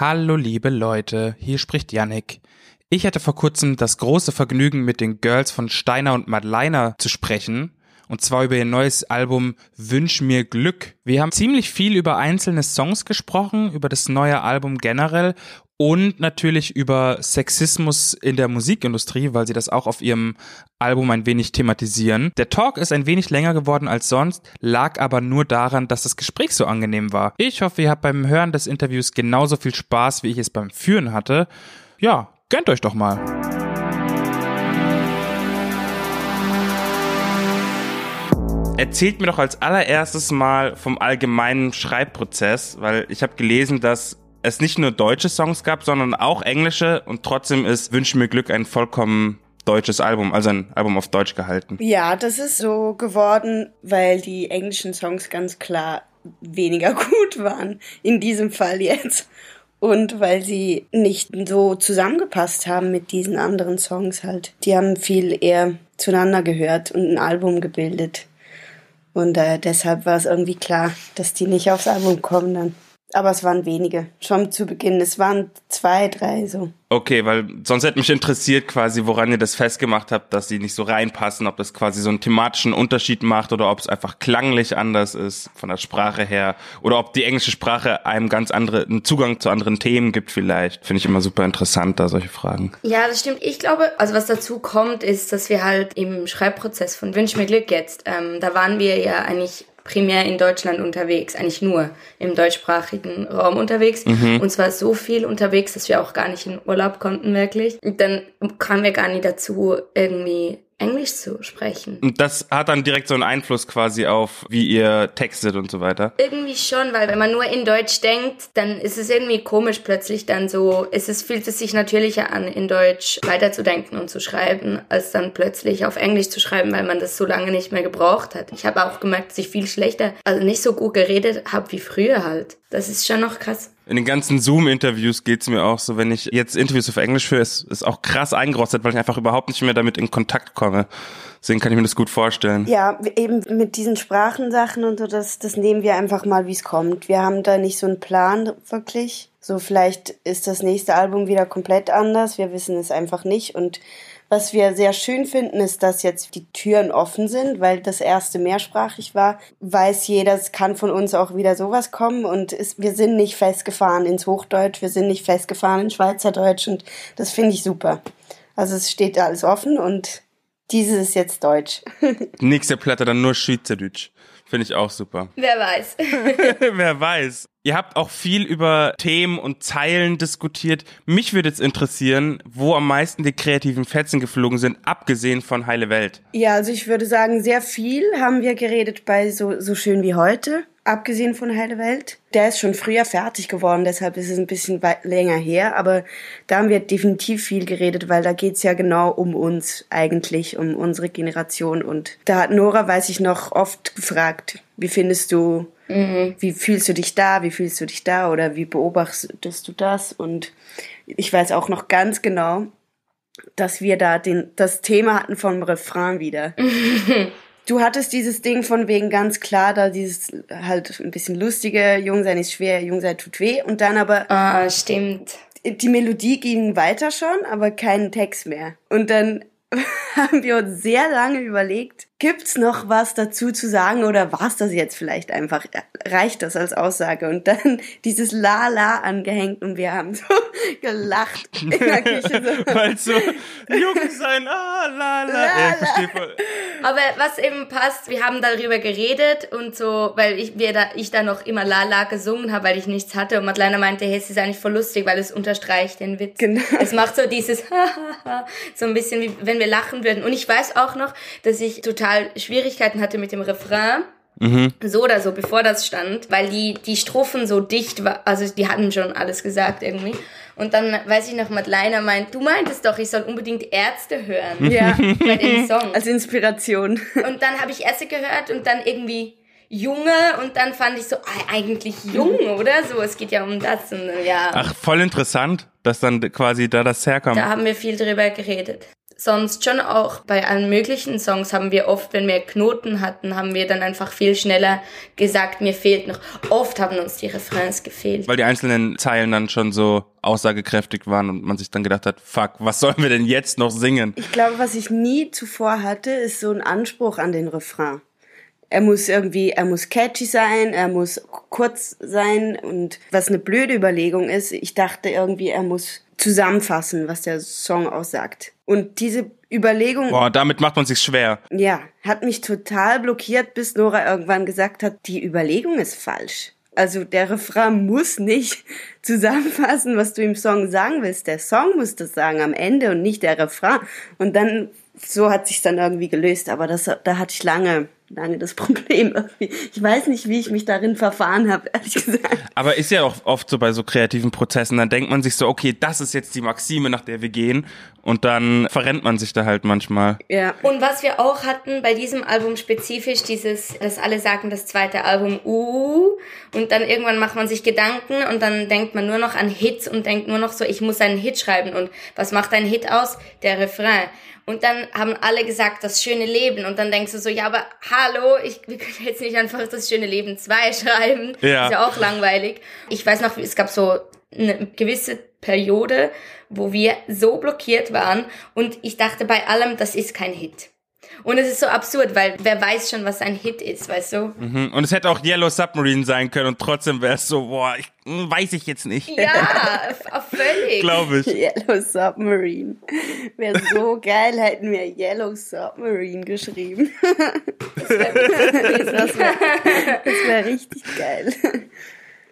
Hallo liebe Leute, hier spricht Yannick. Ich hatte vor kurzem das große Vergnügen, mit den Girls von Steiner und Madeleine zu sprechen. Und zwar über ihr neues Album Wünsch mir Glück. Wir haben ziemlich viel über einzelne Songs gesprochen, über das neue Album generell und natürlich über Sexismus in der Musikindustrie, weil sie das auch auf ihrem Album ein wenig thematisieren. Der Talk ist ein wenig länger geworden als sonst, lag aber nur daran, dass das Gespräch so angenehm war. Ich hoffe, ihr habt beim Hören des Interviews genauso viel Spaß, wie ich es beim Führen hatte. Ja, gönnt euch doch mal. Erzählt mir doch als allererstes mal vom allgemeinen Schreibprozess, weil ich habe gelesen, dass es nicht nur deutsche Songs gab, sondern auch englische, und trotzdem ist Wünsch mir Glück ein vollkommen deutsches Album, also ein Album auf Deutsch gehalten. Ja, das ist so geworden, weil die englischen Songs ganz klar weniger gut waren, in diesem Fall jetzt. Und weil sie nicht so zusammengepasst haben mit diesen anderen Songs halt. Die haben viel eher zueinander gehört und ein Album gebildet. Und deshalb war es irgendwie klar, dass die nicht aufs Album kommen dann. Aber es waren wenige, schon zu Beginn. Es waren 2, 3 so. Okay, weil sonst hätte mich interessiert quasi, woran ihr das festgemacht habt, dass sie nicht so reinpassen, ob das quasi so einen thematischen Unterschied macht oder ob es einfach klanglich anders ist von der Sprache her oder ob die englische Sprache einem ganz anderen Zugang zu anderen Themen gibt vielleicht. Finde ich immer super interessant, da solche Fragen. Ja, das stimmt. Ich glaube, also was dazu kommt, ist, dass wir halt im Schreibprozess von Wünsch mir Glück jetzt, da waren wir ja eigentlich primär in Deutschland unterwegs, eigentlich nur im deutschsprachigen Raum unterwegs. Mhm. Und zwar so viel unterwegs, dass wir auch gar nicht in Urlaub konnten, wirklich. Und dann kamen wir gar nicht dazu, irgendwie Englisch zu sprechen. Und das hat dann direkt so einen Einfluss quasi auf, wie ihr textet und so weiter? Irgendwie schon, weil wenn man nur in Deutsch denkt, dann ist es irgendwie komisch plötzlich dann so, fühlt es sich natürlicher an, in Deutsch weiterzudenken und zu schreiben, als dann plötzlich auf Englisch zu schreiben, weil man das so lange nicht mehr gebraucht hat. Ich habe auch gemerkt, dass ich viel schlechter, also nicht so gut geredet habe wie früher halt. Das ist schon noch krass. In den ganzen Zoom-Interviews geht's mir auch so, wenn ich jetzt Interviews auf Englisch führe, ist auch krass eingerostet, weil ich einfach überhaupt nicht mehr damit in Kontakt komme. Deswegen kann ich mir das gut vorstellen. Ja, eben mit diesen Sprachensachen und so, das nehmen wir einfach mal, wie es kommt. Wir haben da nicht so einen Plan wirklich. So, vielleicht ist das nächste Album wieder komplett anders. Wir wissen es einfach nicht. Und was wir sehr schön finden, ist, dass jetzt die Türen offen sind, weil das erste mehrsprachig war. Weiß jeder, es kann von uns auch wieder sowas kommen, und wir sind nicht festgefahren ins Hochdeutsch, wir sind nicht festgefahren in Schweizerdeutsch, und das finde ich super. Also es steht alles offen, und dieses ist jetzt Deutsch. Nächste Platte dann nur Schweizerdeutsch. Finde ich auch super. Wer weiß. Wer weiß. Ihr habt auch viel über Themen und Zeilen diskutiert. Mich würde jetzt interessieren, wo am meisten die kreativen Fetzen geflogen sind, abgesehen von Heile Welt. Ja, also ich würde sagen, sehr viel haben wir geredet bei so schön wie heute, abgesehen von Heile Welt. Der ist schon früher fertig geworden, deshalb ist es ein bisschen länger her. Aber da haben wir definitiv viel geredet, weil da geht's ja genau um uns eigentlich, um unsere Generation. Und da hat Nora, weiß ich noch, oft gefragt, wie findest du... Mhm. Wie fühlst du dich da oder wie beobachtest du das? Und ich weiß auch noch ganz genau, dass wir da das Thema hatten vom Refrain wieder. Mhm. Du hattest dieses Ding von wegen ganz klar, da dieses halt ein bisschen lustige, jung sein ist schwer, jung sein tut weh, und dann aber... Ah, stimmt. Die Melodie ging weiter schon, aber keinen Text mehr. Und dann haben wir uns sehr lange überlegt, gibt's noch was dazu zu sagen oder war's das jetzt vielleicht einfach? Reicht das als Aussage? Und dann dieses La-La angehängt, und wir haben so gelacht in der Küche. So. Weil so jung sein, ah, La-La. Ja, ich verstehe voll. Aber was eben passt, wir haben darüber geredet und so, weil ich da noch immer La-La gesungen habe, weil ich nichts hatte, und Madeleine meinte, hey, es ist eigentlich voll lustig, weil es unterstreicht den Witz. Genau. Es macht so dieses so ein bisschen wie wenn wir lachen würden. Und ich weiß auch noch, dass ich total Schwierigkeiten hatte mit dem Refrain, mhm, so oder so, bevor das stand, weil die Strophen so dicht war, also die hatten schon alles gesagt irgendwie. Und dann weiß ich noch, Madeleine meint, du meintest doch, ich soll unbedingt Ärzte hören. Ja. Bei dem Song. Als Inspiration. Und dann habe ich Ärzte gehört und dann irgendwie Junge, und dann fand ich so, eigentlich jung, oder? So, es geht ja um das. Und, ja. Ach, voll interessant, dass dann quasi da das herkommt. Da haben wir viel drüber geredet. sonst schon auch bei allen möglichen Songs haben wir oft, wenn wir Knoten hatten, haben wir dann einfach viel schneller gesagt, mir fehlt noch. Oft haben uns die Refrains gefehlt. Weil die einzelnen Zeilen dann schon so aussagekräftig waren und man sich dann gedacht hat, fuck, was sollen wir denn jetzt noch singen? Ich glaube, was ich nie zuvor hatte, ist so ein Anspruch an den Refrain. Er muss catchy sein, er muss kurz sein und was eine blöde Überlegung ist, ich dachte irgendwie, er muss zusammenfassen, was der Song aussagt. Und diese Überlegung... Boah, damit macht man sich schwer. Ja, hat mich total blockiert, bis Nora irgendwann gesagt hat, die Überlegung ist falsch. Also der Refrain muss nicht zusammenfassen, was du im Song sagen willst. Der Song muss das sagen am Ende und nicht der Refrain. Und dann, so hat sich's dann irgendwie gelöst, aber da hatte ich lange das Problem irgendwie. Ich weiß nicht, wie ich mich darin verfahren habe, ehrlich gesagt. Aber ist ja auch oft so bei so kreativen Prozessen, dann denkt man sich so, okay, das ist jetzt die Maxime, nach der wir gehen und dann verrennt man sich da halt manchmal. Ja. Und was wir auch hatten bei diesem Album spezifisch, dieses, dass alle sagen, das zweite Album, und dann irgendwann macht man sich Gedanken und dann denkt man nur noch an Hits und denkt nur noch so, ich muss einen Hit schreiben und was macht ein Hit aus? Der Refrain. Und dann haben alle gesagt, das schöne Leben. Und dann denkst du so, ja, aber hallo, wir können jetzt nicht einfach das schöne Leben 2 schreiben. Ja. Ist ja auch langweilig. Ich weiß noch, es gab so eine gewisse Periode, wo wir so blockiert waren. Und ich dachte bei allem, das ist kein Hit. Und es ist so absurd, weil wer weiß schon, was ein Hit ist, weißt du? Mhm. Und es hätte auch Yellow Submarine sein können und trotzdem wäre es so, boah, weiß ich jetzt nicht. Ja, völlig. Glaube ich. Yellow Submarine. Wäre so geil, hätten wir Yellow Submarine geschrieben. Das wär richtig geil.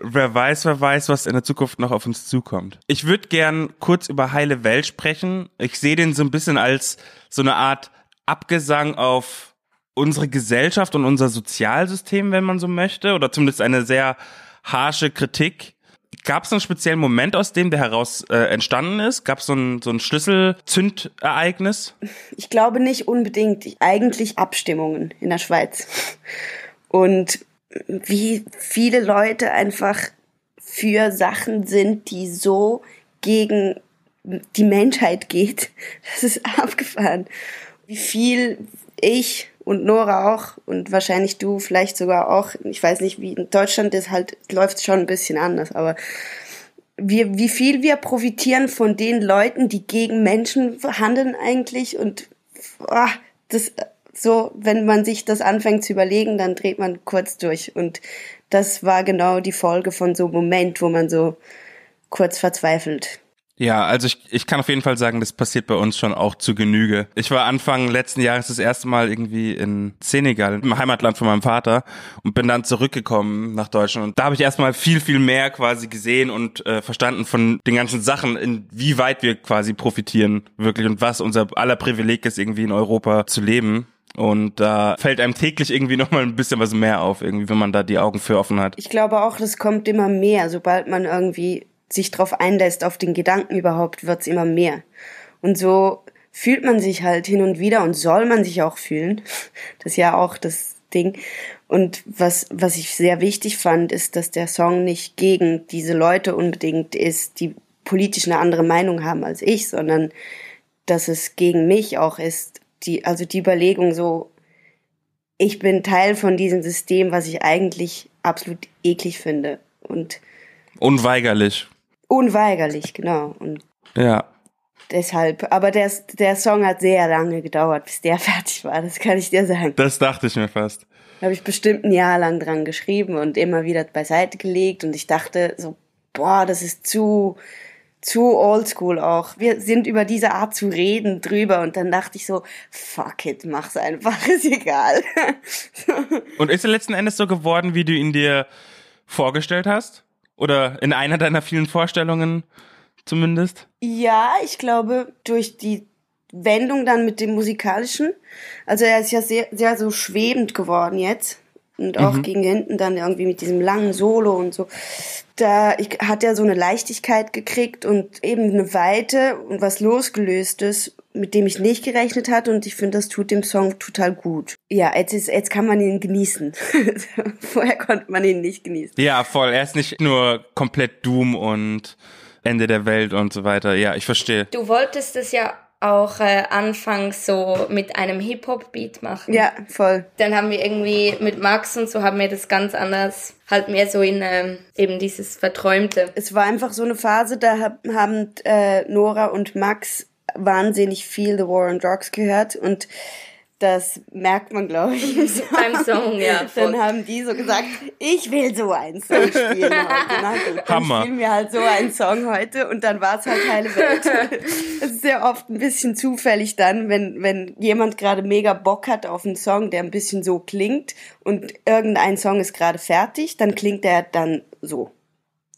Wer weiß, was in der Zukunft noch auf uns zukommt. Ich würde gern kurz über Heile Welt sprechen. Ich sehe den so ein bisschen als so eine Art Abgesang auf unsere Gesellschaft und unser Sozialsystem, wenn man so möchte, oder zumindest eine sehr harsche Kritik. Gab es einen speziellen Moment, aus dem der heraus entstanden ist? Gab es so ein Schlüsselzündereignis? Ich glaube nicht unbedingt. Eigentlich Abstimmungen in der Schweiz. Und wie viele Leute einfach für Sachen sind, die so gegen die Menschheit geht, das ist abgefahren. Wie viel ich und Nora auch und wahrscheinlich du vielleicht sogar auch, ich weiß nicht, wie in Deutschland ist halt, läuft es schon ein bisschen anders, aber wie viel wir profitieren von den Leuten, die gegen Menschen handeln eigentlich und das so, wenn man sich das anfängt zu überlegen, dann dreht man kurz durch und das war genau die Folge von so einem Moment, wo man so kurz verzweifelt. Ja, also ich kann auf jeden Fall sagen, das passiert bei uns schon auch zu Genüge. Ich war Anfang letzten Jahres das erste Mal irgendwie in Senegal, im Heimatland von meinem Vater und bin dann zurückgekommen nach Deutschland. Und da habe ich erstmal viel, viel mehr quasi gesehen und verstanden von den ganzen Sachen, inwieweit wir quasi profitieren wirklich und was unser aller Privileg ist, irgendwie in Europa zu leben. Und da fällt einem täglich irgendwie nochmal ein bisschen was mehr auf, irgendwie, wenn man da die Augen für offen hat. Ich glaube auch, das kommt immer mehr, sobald man irgendwie sich drauf einlässt, auf den Gedanken überhaupt, wird's immer mehr. Und so fühlt man sich halt hin und wieder und soll man sich auch fühlen. Das ist ja auch das Ding. Und was ich sehr wichtig fand, ist, dass der Song nicht gegen diese Leute unbedingt ist, die politisch eine andere Meinung haben als ich, sondern dass es gegen mich auch ist, die Überlegung so, ich bin Teil von diesem System, was ich eigentlich absolut eklig finde. Und Unweigerlich, genau. Und ja. Deshalb, aber der Song hat sehr lange gedauert, bis der fertig war, das kann ich dir sagen. Das dachte ich mir fast. Da habe ich bestimmt ein Jahr lang dran geschrieben und immer wieder beiseite gelegt und ich dachte so, boah, das ist zu oldschool auch. Wir sind über diese Art zu reden drüber und dann dachte ich so, fuck it, mach's einfach, ist egal. Und ist er letzten Endes so geworden, wie du ihn dir vorgestellt hast? Oder in einer deiner vielen Vorstellungen zumindest? Ja, ich glaube, durch die Wendung dann mit dem Musikalischen. Also er ist ja sehr, sehr so schwebend geworden jetzt. Und auch gegen hinten dann irgendwie mit diesem langen Solo und so. Hat er so eine Leichtigkeit gekriegt und eben eine Weite und was Losgelöstes, mit dem ich nicht gerechnet hatte. Und ich finde, das tut dem Song total gut. Ja, jetzt kann man ihn genießen. Vorher konnte man ihn nicht genießen. Ja, voll. Er ist nicht nur komplett Doom und Ende der Welt und so weiter. Ja, ich verstehe. Du wolltest es ja auch anfangs so mit einem Hip-Hop-Beat machen. Ja, voll. Dann haben wir irgendwie mit Max und so haben wir das ganz anders, halt mehr so in eben dieses Verträumte. Es war einfach so eine Phase, da haben Nora und Max wahnsinnig viel The War on Drugs gehört und das merkt man, glaube ich, im Song. Beim Song, ja. Voll. Dann haben die so gesagt, ich will so einen Song spielen heute. Dann spielen wir halt so einen Song heute und dann war es halt Heile Welt. Es ist sehr oft ein bisschen zufällig dann, wenn jemand gerade mega Bock hat auf einen Song, der ein bisschen so klingt und irgendein Song ist gerade fertig, dann klingt der dann so.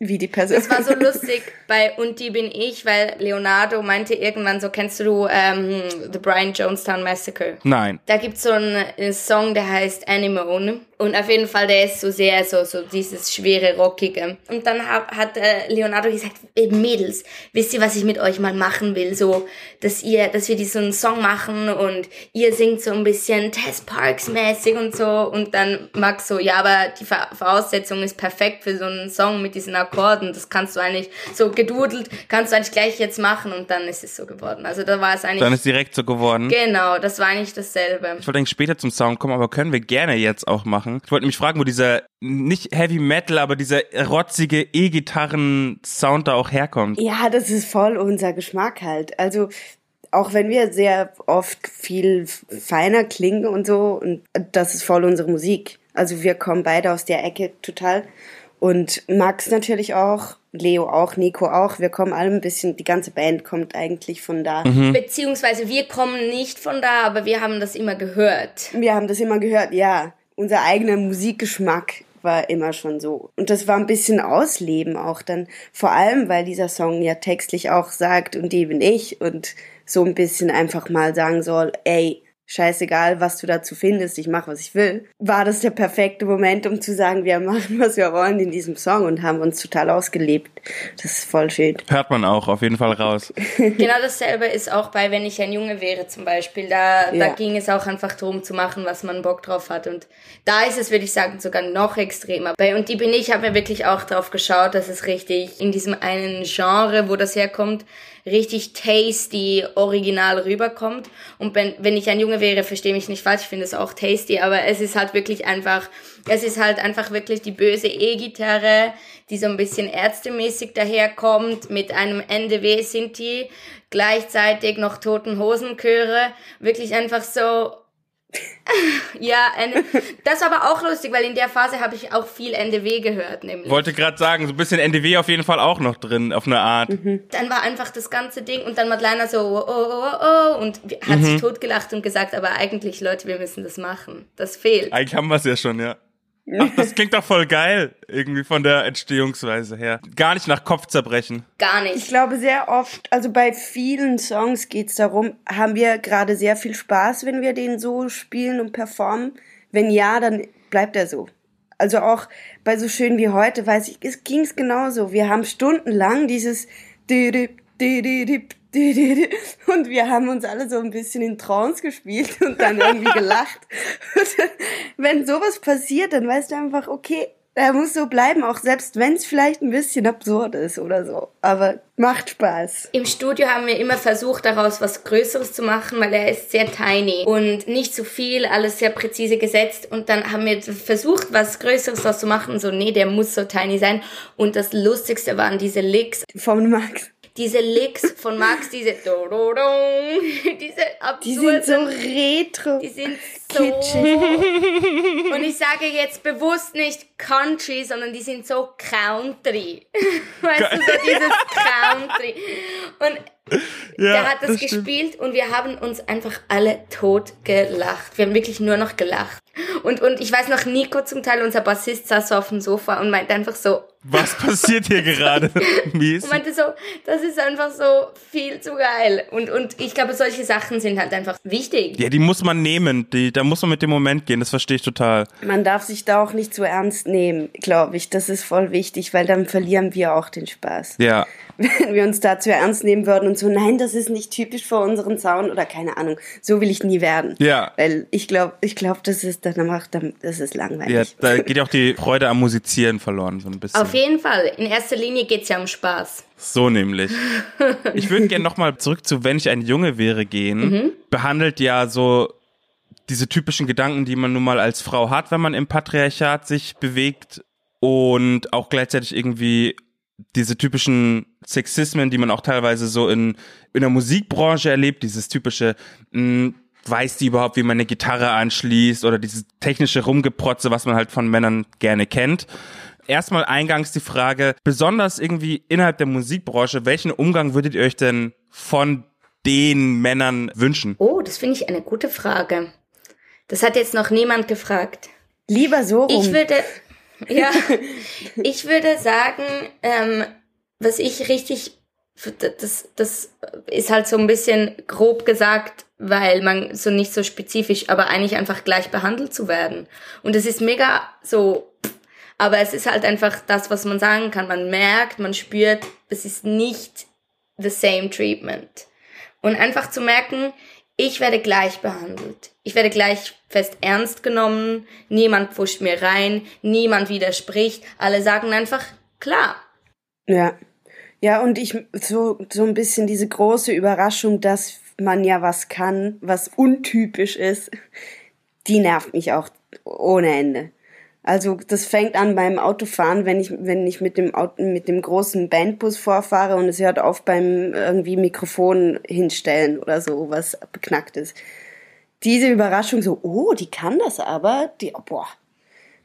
Wie die Person. Das war so lustig bei Und Die Bin Ich, weil Leonardo meinte irgendwann so, kennst du The Brian Jonestown Massacre? Nein. Da gibt's so einen Song, der heißt Anemone. Und auf jeden Fall, der ist so sehr so dieses schwere, rockige. Und dann hat Leonardo gesagt, Mädels, wisst ihr, was ich mit euch mal machen will? So, dass wir diesen Song machen und ihr singt so ein bisschen Tess Parks mäßig und so. Und dann Max so, ja, aber die Voraussetzung ist perfekt für so einen Song mit diesen Akkorden. Das kannst du eigentlich so gedudelt, kannst du eigentlich gleich jetzt machen. Und dann ist es so geworden. Also da war es eigentlich... Dann ist direkt so geworden. Genau, das war eigentlich dasselbe. Ich wollte eigentlich später zum Sound kommen, aber können wir gerne jetzt auch machen. Ich wollte nämlich fragen, wo dieser, nicht Heavy Metal, aber dieser rotzige E-Gitarren-Sound da auch herkommt. Ja, das ist voll unser Geschmack halt. Also, auch wenn wir sehr oft viel feiner klingen und so, und das ist voll unsere Musik. Also, wir kommen beide aus der Ecke total. Und Max natürlich auch, Leo auch, Nico auch. Wir kommen alle ein bisschen, die ganze Band kommt eigentlich von da. Mhm. Beziehungsweise, wir kommen nicht von da, aber wir haben das immer gehört. Wir haben das immer gehört, ja. Unser eigener Musikgeschmack war immer schon so. Und das war ein bisschen Ausleben auch dann. Vor allem, weil dieser Song ja textlich auch sagt, und die bin ich. Und so ein bisschen einfach mal sagen soll, ey, scheißegal, was du dazu findest, ich mache, was ich will. War das der perfekte Moment, um zu sagen, wir machen, was wir wollen in diesem Song und haben uns total ausgelebt. Das ist voll schön. Hört man auch auf jeden Fall raus. Genau dasselbe ist auch bei Wenn ich ein Junge wäre zum Beispiel. Da ging es auch einfach darum zu machen, was man Bock drauf hat. Und da ist es, würde ich sagen, sogar noch extremer. Bei Und die bin ich, habe mir wirklich auch drauf geschaut, dass es richtig in diesem einen Genre, wo das herkommt, richtig tasty, original rüberkommt. Und wenn ich ein Junge wäre, verstehe mich nicht falsch, ich finde es auch tasty, aber es ist halt einfach wirklich die böse E-Gitarre, die so ein bisschen ärztemäßig daherkommt, mit einem NDW-Sinti, gleichzeitig noch Toten Hosenchöre, wirklich einfach so... Ja, das war aber auch lustig, weil in der Phase habe ich auch viel NDW gehört, nämlich. Wollte gerade sagen, so ein bisschen NDW auf jeden Fall auch noch drin, auf eine Art. Mhm. Dann war einfach das ganze Ding und dann Madeleine so, oh, oh, oh, oh, und hat sich totgelacht und gesagt, aber eigentlich, Leute, wir müssen das machen. Das fehlt. Eigentlich haben wir es ja schon, ja. Ach, das klingt doch voll geil, irgendwie von der Entstehungsweise her. Gar nicht nach Kopfzerbrechen. Gar nicht. Ich glaube sehr oft, also bei vielen Songs geht's darum, haben wir gerade sehr viel Spaß, wenn wir den so spielen und performen? Wenn ja, dann bleibt er so. Also auch bei So Schön wie Heute, weiß ich, es ging's genauso. Wir haben stundenlang dieses und wir haben uns alle so ein bisschen in Trance gespielt und dann irgendwie gelacht. Wenn sowas passiert, dann weißt du einfach, okay, er muss so bleiben, auch selbst wenn es vielleicht ein bisschen absurd ist oder so. Aber macht Spaß. Im Studio haben wir immer versucht, daraus was Größeres zu machen, weil er ist sehr tiny und nicht so viel, alles sehr präzise gesetzt. Und dann haben wir versucht, was Größeres daraus zu machen. So, nee, der muss so tiny sein. Und das Lustigste waren diese Licks. Von Max. Diese Licks von Max, diese diese absurden... Die sind so retro. Die sind so... Kitschig. Und ich sage jetzt bewusst nicht Country, sondern die sind so Country. Weißt du, so dieses Country. Und... Ja, der hat das gespielt stimmt. Und wir haben uns einfach alle tot gelacht. Wir haben wirklich nur noch gelacht. Und ich weiß noch, Nico zum Teil, unser Bassist, saß so auf dem Sofa und meinte einfach so... Was passiert hier gerade? Mies. Und meinte so, das ist einfach so viel zu geil. Und ich glaube, solche Sachen sind halt einfach wichtig. Ja, die muss man nehmen. Da muss man mit dem Moment gehen, das verstehe ich total. Man darf sich da auch nicht zu ernst nehmen, glaube ich. Das ist voll wichtig, weil dann verlieren wir auch den Spaß. Ja. Wenn wir uns da zu ernst nehmen würden und so, nein, das ist nicht typisch für unseren Sound oder keine Ahnung, so will ich nie werden. Ja. Weil ich glaube, das ist dann macht, dann ist es langweilig. Ja, da geht ja auch die Freude am Musizieren verloren, so ein bisschen. Auf jeden Fall. In erster Linie geht es ja um Spaß. So nämlich. Ich würde gerne nochmal zurück zu Wenn ich ein Junge wäre gehen. Mhm. Behandelt ja so diese typischen Gedanken, die man nun mal als Frau hat, wenn man im Patriarchat sich bewegt, und auch gleichzeitig irgendwie diese typischen Sexismen, die man auch teilweise so in der Musikbranche erlebt, dieses typische, weiß die überhaupt, wie man eine Gitarre anschließt, oder dieses technische Rumgeprotze, was man halt von Männern gerne kennt. Erstmal eingangs die Frage, besonders irgendwie innerhalb der Musikbranche, welchen Umgang würdet ihr euch denn von den Männern wünschen? Oh, das finde ich eine gute Frage. Das hat jetzt noch niemand gefragt. Lieber so rum. Ich würde sagen, was ich richtig, das ist halt so ein bisschen grob gesagt, weil man so nicht so spezifisch, aber eigentlich einfach gleich behandelt zu werden. Und es ist mega so, aber es ist halt einfach das, was man sagen kann. Man merkt, man spürt, es ist nicht the same treatment. Und einfach zu merken, ich werde gleich behandelt. Ich werde gleich fest ernst genommen, niemand pusht mir rein, niemand widerspricht, alle sagen einfach, klar. Ja, und ich so ein bisschen diese große Überraschung, dass man ja was kann, was untypisch ist, die nervt mich auch ohne Ende. Also das fängt an beim Autofahren, wenn ich mit dem großen Bandbus vorfahre, und es hört auf beim irgendwie Mikrofon hinstellen oder so, was beknackt ist. Diese Überraschung so, oh, die kann das aber, die, boah.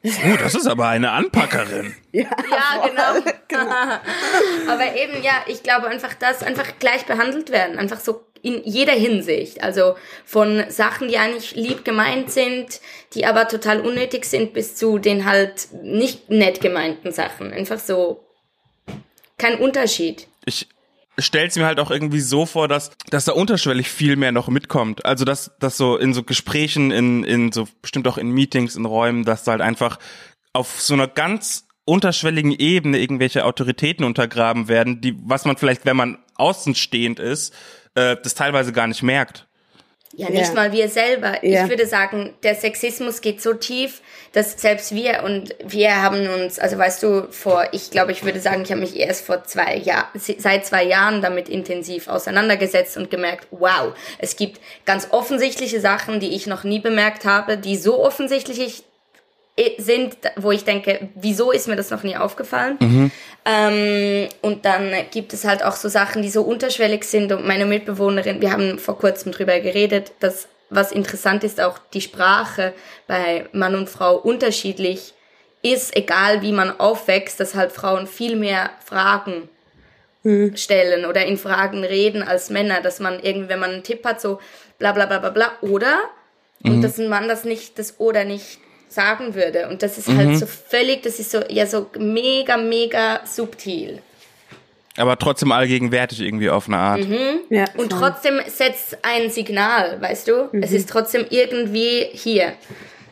Oh, das ist aber eine Anpackerin. Ja, genau. Aber eben, ja, ich glaube einfach, dass einfach gleich behandelt werden, einfach so in jeder Hinsicht. Also von Sachen, die eigentlich lieb gemeint sind, die aber total unnötig sind, bis zu den halt nicht nett gemeinten Sachen. Einfach so, kein Unterschied. Ich stell's mir halt auch irgendwie so vor, dass da unterschwellig viel mehr noch mitkommt. Also dass so in so Gesprächen, in so bestimmt auch in Meetings, in Räumen, dass da halt einfach auf so einer ganz unterschwelligen Ebene irgendwelche Autoritäten untergraben werden, die, was man vielleicht, wenn man außenstehend ist, das teilweise gar nicht merkt. Ja, nicht mal wir selber. Ja. Ich würde sagen, der Sexismus geht so tief, dass selbst wir haben uns, also weißt du, ich habe mich erst seit 2 Jahren damit intensiv auseinandergesetzt und gemerkt, wow, es gibt ganz offensichtliche Sachen, die ich noch nie bemerkt habe, die so offensichtlich sind, wo ich denke, wieso ist mir das noch nie aufgefallen? Mhm. Und dann gibt es halt auch so Sachen, die so unterschwellig sind, und meine Mitbewohnerin, wir haben vor kurzem drüber geredet, dass, was interessant ist, auch die Sprache bei Mann und Frau unterschiedlich ist, egal wie man aufwächst, dass halt Frauen viel mehr Fragen stellen oder in Fragen reden als Männer, dass man irgendwie, wenn man einen Tipp hat, so bla bla bla bla bla oder, und dass ein Mann das nicht sagen würde, und das ist halt so völlig, das ist so, ja, so mega, mega subtil. Aber trotzdem allgegenwärtig irgendwie auf eine Art. Mhm. Ja, und trotzdem setzt ein Signal, weißt du? Mhm. Es ist trotzdem irgendwie hier.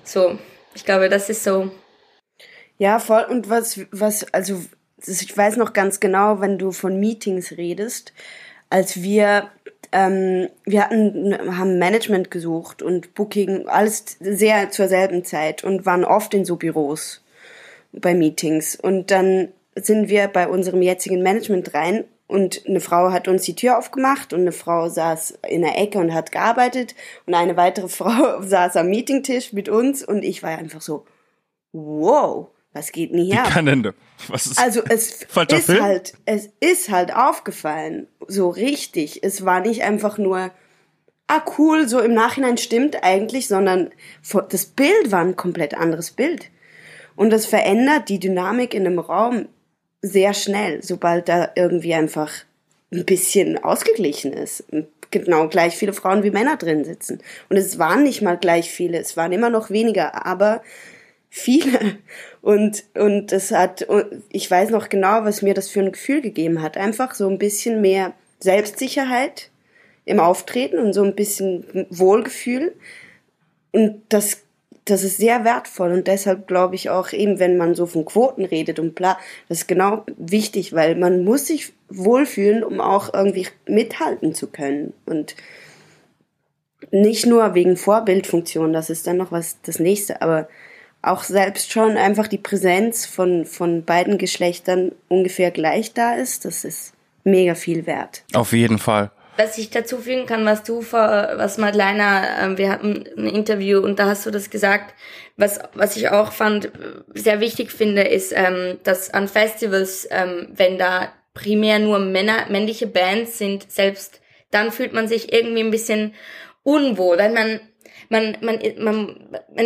So, ich glaube, das ist so. Ja, voll, und also ich weiß noch ganz genau, wenn du von Meetings redest, als wir haben Management gesucht und Booking, alles sehr zur selben Zeit, und waren oft in so Büros bei Meetings. Und dann sind wir bei unserem jetzigen Management rein, und eine Frau hat uns die Tür aufgemacht, und eine Frau saß in der Ecke und hat gearbeitet, und eine weitere Frau saß am Meetingtisch mit uns, und ich war einfach so, wow, was geht denn hier ab? Es ist halt aufgefallen, so richtig. Es war nicht einfach nur, cool, so im Nachhinein stimmt eigentlich, sondern das Bild war ein komplett anderes Bild. Und das verändert die Dynamik in einem Raum sehr schnell, sobald da irgendwie einfach ein bisschen ausgeglichen ist. Genau, gleich viele Frauen wie Männer drin sitzen. Und es waren nicht mal gleich viele, es waren immer noch weniger, aber viele. Und es hat, ich weiß noch genau, was mir das für ein Gefühl gegeben hat. Einfach so ein bisschen mehr Selbstsicherheit im Auftreten und so ein bisschen Wohlgefühl. Und das ist sehr wertvoll. Und deshalb glaube ich auch eben, wenn man so von Quoten redet und bla, das ist genau wichtig, weil man muss sich wohlfühlen, um auch irgendwie mithalten zu können. Und nicht nur wegen Vorbildfunktion, das ist dann noch was, das Nächste, aber auch selbst schon einfach die Präsenz von beiden Geschlechtern ungefähr gleich da ist, das ist mega viel wert. Auf jeden Fall. Was ich dazu fügen kann, was Madeleine, wir hatten ein Interview und da hast du das gesagt, was ich auch fand, sehr wichtig finde, ist, dass an Festivals, wenn da primär nur männliche Bands sind, selbst dann fühlt man sich irgendwie ein bisschen unwohl, weil man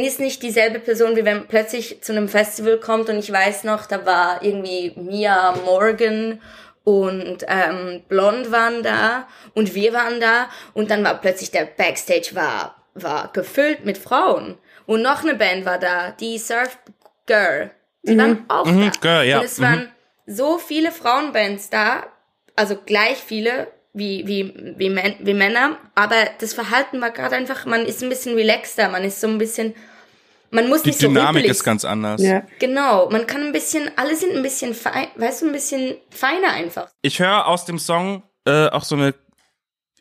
ist nicht dieselbe Person, wie wenn plötzlich zu einem Festival kommt und ich weiß noch, da war irgendwie Mia Morgan und Blond waren da und wir waren da und dann war plötzlich der Backstage war gefüllt mit Frauen und noch eine Band war da, die Surf Girl, die waren auch da. Girl, ja. Und es waren so viele Frauenbands da, also gleich viele wie Männer, aber das Verhalten war gerade einfach, man ist ein bisschen relaxter, man ist so ein bisschen, man muss nicht so ruppelig. Die Dynamik ist ganz anders. Ja. Genau, man kann ein bisschen, alle sind ein bisschen fein, weißt du, ein bisschen feiner einfach. Ich höre aus dem Song auch so eine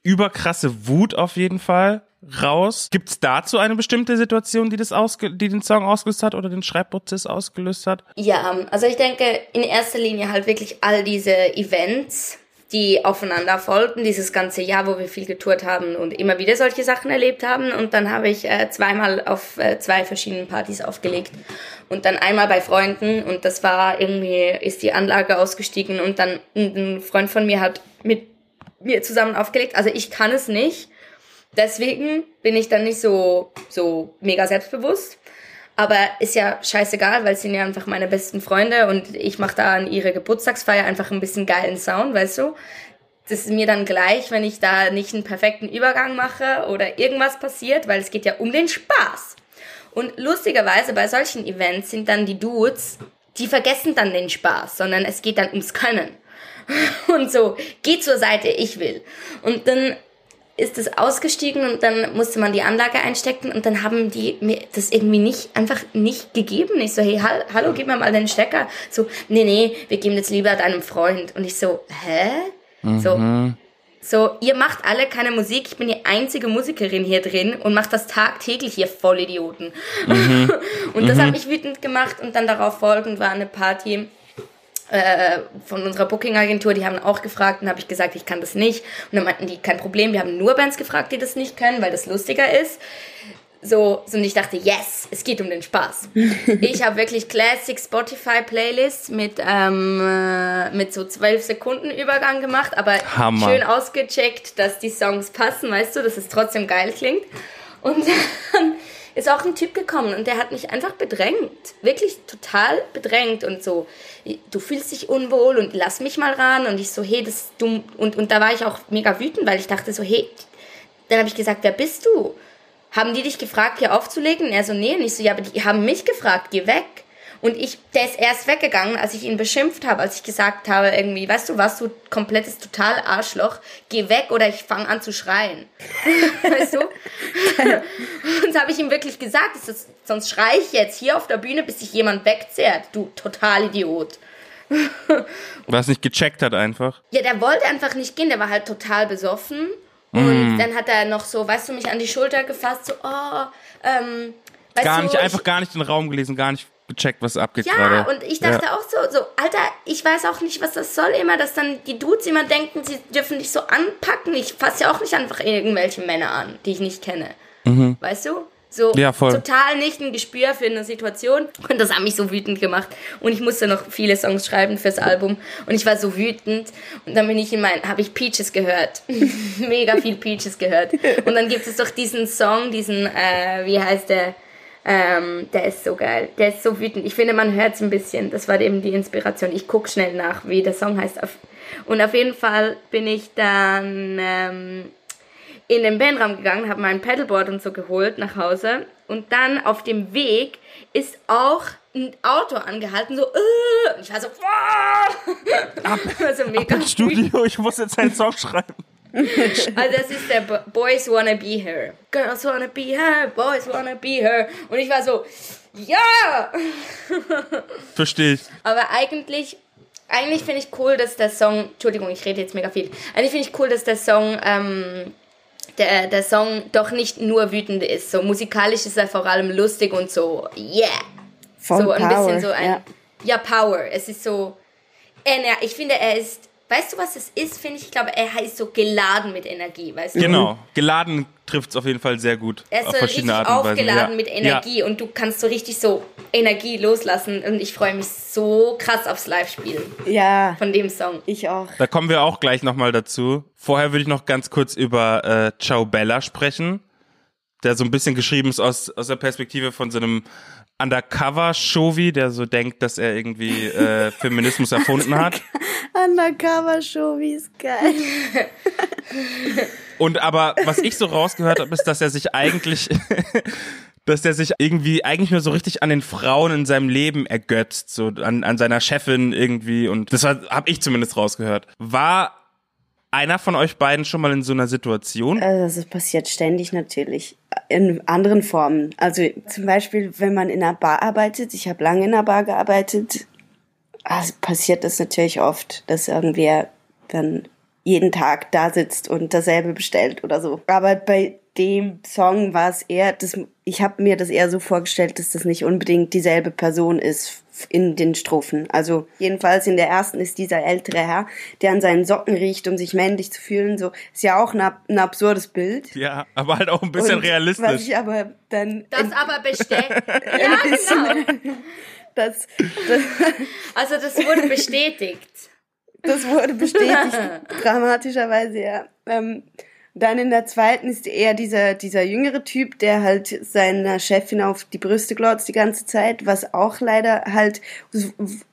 überkrasse Wut auf jeden Fall raus. Gibt's dazu eine bestimmte Situation, die den Song ausgelöst hat oder den Schreibprozess ausgelöst hat? Ja, also ich denke in erster Linie halt wirklich all diese Events, die aufeinander folgten, dieses ganze Jahr, wo wir viel getourt haben und immer wieder solche Sachen erlebt haben. Und dann habe ich zweimal auf zwei verschiedenen Partys aufgelegt und dann einmal bei Freunden und das war irgendwie, ist die Anlage ausgestiegen und dann ein Freund von mir hat mit mir zusammen aufgelegt. Also ich kann es nicht, deswegen bin ich dann nicht so mega selbstbewusst. Aber ist ja scheißegal, weil sie sind ja einfach meine besten Freunde und ich mache da an ihre Geburtstagsfeier einfach ein bisschen geilen Sound, weißt du? Das ist mir dann gleich, wenn ich da nicht einen perfekten Übergang mache oder irgendwas passiert, weil es geht ja um den Spaß. Und lustigerweise bei solchen Events sind dann die Dudes, die vergessen dann den Spaß, sondern es geht dann ums Können. Und so, geh zur Seite, ich will. Und dann ist es ausgestiegen und dann musste man die Anlage einstecken und dann haben die mir das irgendwie nicht gegeben. Ich so, hey, hallo, gib mir mal den Stecker. So, nee, wir geben das lieber deinem Freund. Und ich so, hä? Mhm. So, ihr macht alle keine Musik, ich bin die einzige Musikerin hier drin und macht das tagtäglich, ihr Vollidioten. Mhm. Und das hat mich wütend gemacht und dann darauf folgend war eine Party von unserer Booking-Agentur, die haben auch gefragt und habe ich gesagt, ich kann das nicht. Und dann meinten die, kein Problem, wir haben nur Bands gefragt, die das nicht können, weil das lustiger ist. So und ich dachte, yes, es geht um den Spaß. Ich habe wirklich Classic Spotify-Playlists mit so 12-Sekunden-Übergang gemacht, aber Hammer. Schön ausgecheckt, dass die Songs passen, weißt du, dass es trotzdem geil klingt. Und dann ist auch ein Typ gekommen und der hat mich einfach bedrängt. Wirklich total bedrängt und so, du fühlst dich unwohl und lass mich mal ran. Und ich so, hey, das ist dumm. Und da war ich auch mega wütend, weil ich dachte so, hey, dann habe ich gesagt, wer bist du? Haben die dich gefragt, hier aufzulegen? Und er so, nee. Und ich so, ja, aber die haben mich gefragt, geh weg. Und der ist erst weggegangen, als ich ihn beschimpft habe, als ich gesagt habe irgendwie, weißt du was, du komplettes total Arschloch, geh weg oder ich fange an zu schreien. Weißt du? Und das habe ich ihm wirklich gesagt, sonst schreie ich jetzt hier auf der Bühne, bis sich jemand wegzerrt, du total Idiot. Was nicht gecheckt hat einfach. Ja, der wollte einfach nicht gehen, der war halt total besoffen. Und dann hat er noch so, weißt du, mich an die Schulter gefasst, so, gar nicht den Raum gelesen, gar nicht gecheckt, was abgeht gerade. Ja, und ich dachte auch so, Alter, ich weiß auch nicht, was das soll immer, dass dann die Dudes immer denken, sie dürfen dich so anpacken. Ich fasse ja auch nicht einfach irgendwelche Männer an, die ich nicht kenne. Mhm. Weißt du? So ja, total nicht ein Gespür für eine Situation. Und das hat mich so wütend gemacht. Und ich musste noch viele Songs schreiben fürs Album. Und ich war so wütend. Und dann habe ich Peaches gehört. Mega viel Peaches gehört. Und dann gibt es doch diesen Song, wie heißt der? Der ist so geil, der ist so wütend. Ich finde, man hört es ein bisschen. Das war eben die Inspiration. Ich gucke schnell nach, wie der Song heißt. Und auf jeden Fall bin ich dann in den Bandraum gegangen, habe mein Paddleboard und so geholt nach Hause. Und dann auf dem Weg ist auch ein Auto angehalten, so und ich war so, mega ab ins Studio, ich muss jetzt einen Song schreiben. Also das ist der Boys wanna be her, girls wanna be her, boys wanna be her. Und ich war so, ja! Verstehe ich. Aber eigentlich finde ich cool, dass der Song, Entschuldigung, ich rede jetzt mega viel. Eigentlich finde ich cool, dass der Song der Song doch nicht nur wütend ist. So musikalisch ist er vor allem lustig und so, yeah. Voll so ein Power, bisschen so ein, ja, Power. Es ist so, ich finde, er ist, weißt du, was es ist, finde ich? Ich glaube, er heißt so geladen mit Energie, weißt du? Genau, geladen trifft es auf jeden Fall sehr gut. Er ist auf so richtig aufgeladen mit Energie und du kannst so richtig so Energie loslassen und ich freue mich so krass aufs Live-Spielen von dem Song. Ich auch. Da kommen wir auch gleich nochmal dazu. Vorher würde ich noch ganz kurz über Ciao Bella sprechen, der so ein bisschen geschrieben ist aus der Perspektive von so einem Undercover-Shovi, der so denkt, dass er irgendwie Feminismus erfunden hat. Undercover-Shovi ist geil. Und aber, was ich so rausgehört habe, ist, dass er sich eigentlich, dass er sich irgendwie nur so richtig an den Frauen in seinem Leben ergötzt, so an seiner Chefin irgendwie, und das habe ich zumindest rausgehört. War einer von euch beiden schon mal in so einer Situation? Also das passiert ständig natürlich, in anderen Formen. Also zum Beispiel, wenn man in einer Bar arbeitet, ich habe lange in einer Bar gearbeitet, also passiert das natürlich oft, dass irgendwer dann jeden Tag da sitzt und dasselbe bestellt oder so. Aber bei dem Song war es eher, ich habe mir das eher so vorgestellt, dass das nicht unbedingt dieselbe Person ist in den Strophen. Also jedenfalls in der ersten ist dieser ältere Herr, der an seinen Socken riecht, um sich männlich zu fühlen. So ist ja auch ein absurdes Bild. Ja, aber halt auch ein bisschen und realistisch. Was ich aber dann... Das aber bestätigt. Ja, genau. Also das wurde bestätigt. Das wurde bestätigt, dramatischerweise, ja. Dann in der zweiten ist eher dieser jüngere Typ, der halt seiner Chefin auf die Brüste glotzt die ganze Zeit, was auch leider halt,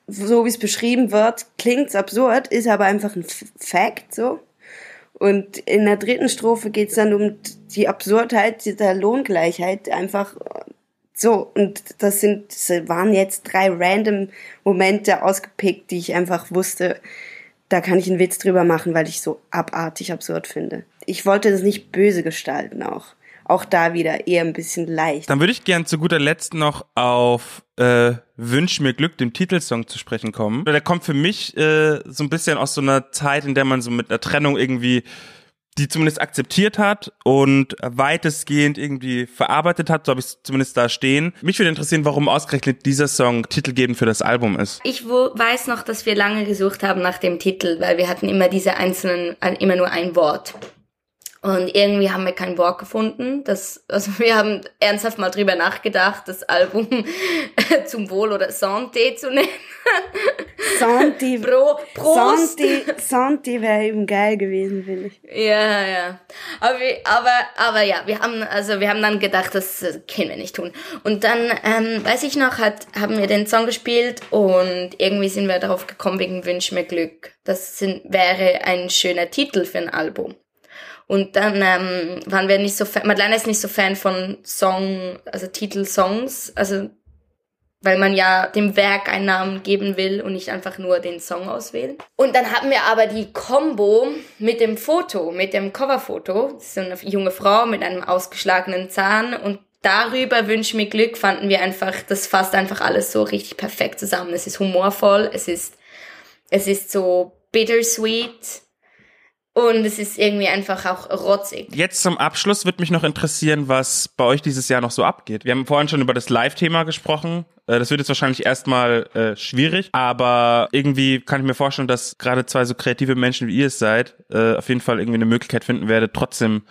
so wie es beschrieben wird, klingt's absurd, ist aber einfach ein Fact, so. Und in der dritten Strophe geht's dann um die Absurdheit dieser Lohngleichheit, einfach so. Und das waren jetzt 3 random Momente ausgepickt, die ich einfach wusste, da kann ich einen Witz drüber machen, weil ich so abartig absurd finde. Ich wollte das nicht böse gestalten auch. Auch da wieder eher ein bisschen leicht. Dann würde ich gern zu guter Letzt noch auf Wünsch mir Glück, dem Titelsong, zu sprechen kommen. Der kommt für mich so ein bisschen aus so einer Zeit, in der man so mit einer Trennung irgendwie die zumindest akzeptiert hat und weitestgehend irgendwie verarbeitet hat, so habe ich es zumindest da stehen. Mich würde interessieren, warum ausgerechnet dieser Song titelgebend für das Album ist. Ich weiß noch, dass wir lange gesucht haben nach dem Titel, weil wir hatten immer immer nur ein Wort. Und irgendwie haben wir kein Wort gefunden. Also wir haben ernsthaft mal drüber nachgedacht, das Album zum Wohl oder Santé zu nennen. Santé. Prost. Santé wäre eben geil gewesen, finde ich. Ja, ja. Aber ja, wir haben dann gedacht, das können wir nicht tun. Und dann, weiß ich noch, haben wir den Song gespielt und irgendwie sind wir darauf gekommen wegen Wünsch mir Glück. Das wäre ein schöner Titel für ein Album. Und dann waren wir nicht so Fan, Madeleine ist nicht so Fan von Song, also Titelsongs, also weil man ja dem Werk einen Namen geben will und nicht einfach nur den Song auswählen. Und dann hatten wir aber die Kombo mit dem Foto, mit dem Coverfoto, das ist so eine junge Frau mit einem ausgeschlagenen Zahn und darüber Wünsch mir Glück fanden wir einfach, das fasst einfach alles so richtig perfekt zusammen. Es ist humorvoll, es ist so bittersweet. Und es ist irgendwie einfach auch rotzig. Jetzt zum Abschluss würde mich noch interessieren, was bei euch dieses Jahr noch so abgeht. Wir haben vorhin schon über das Live-Thema gesprochen. Das wird jetzt wahrscheinlich erstmal schwierig, aber irgendwie kann ich mir vorstellen, dass gerade 2 so kreative Menschen wie ihr es seid, auf jeden Fall irgendwie eine Möglichkeit finden werdet, trotzdem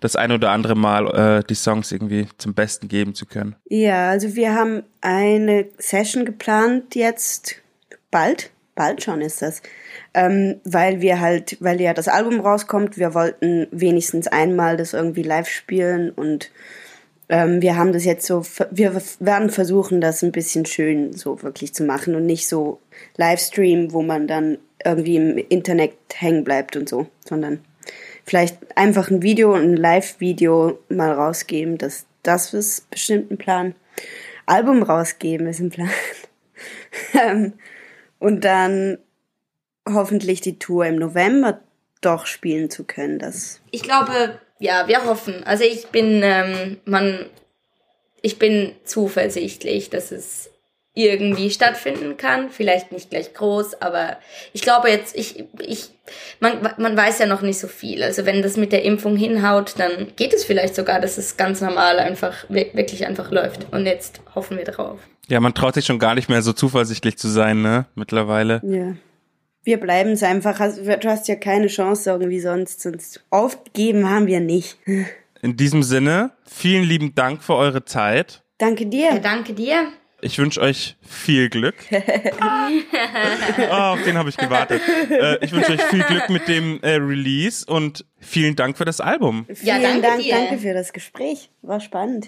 das ein oder andere Mal die Songs irgendwie zum Besten geben zu können. Ja, also wir haben eine Session geplant jetzt bald schon ist das. Weil ja das Album rauskommt, wir wollten wenigstens einmal das irgendwie live spielen und wir haben das jetzt so, wir werden versuchen, das ein bisschen schön so wirklich zu machen und nicht so Livestream, wo man dann irgendwie im Internet hängen bleibt und so, sondern vielleicht einfach ein Video, ein Live-Video mal rausgeben, das ist bestimmt ein Plan. Album rausgeben ist ein Plan. Und dann hoffentlich die Tour im November doch spielen zu können. Ich glaube, ja, wir hoffen. Also ich bin zuversichtlich, dass es irgendwie stattfinden kann. Vielleicht nicht gleich groß, aber ich glaube jetzt, man weiß ja noch nicht so viel. Also wenn das mit der Impfung hinhaut, dann geht es vielleicht sogar, dass es ganz normal einfach, wirklich einfach läuft. Und jetzt hoffen wir drauf. Ja, man traut sich schon gar nicht mehr so zuversichtlich zu sein, ne, mittlerweile. Ja. Wir bleiben es einfach. Du hast ja keine Chance irgendwie sonst. Aufgeben haben wir nicht. In diesem Sinne, vielen lieben Dank für eure Zeit. Danke dir. Ja, danke dir. Ich wünsche euch viel Glück. Auf den habe ich gewartet. Ich wünsche euch viel Glück mit dem Release und vielen Dank für das Album. Ja, vielen Dank, danke für das Gespräch. War spannend.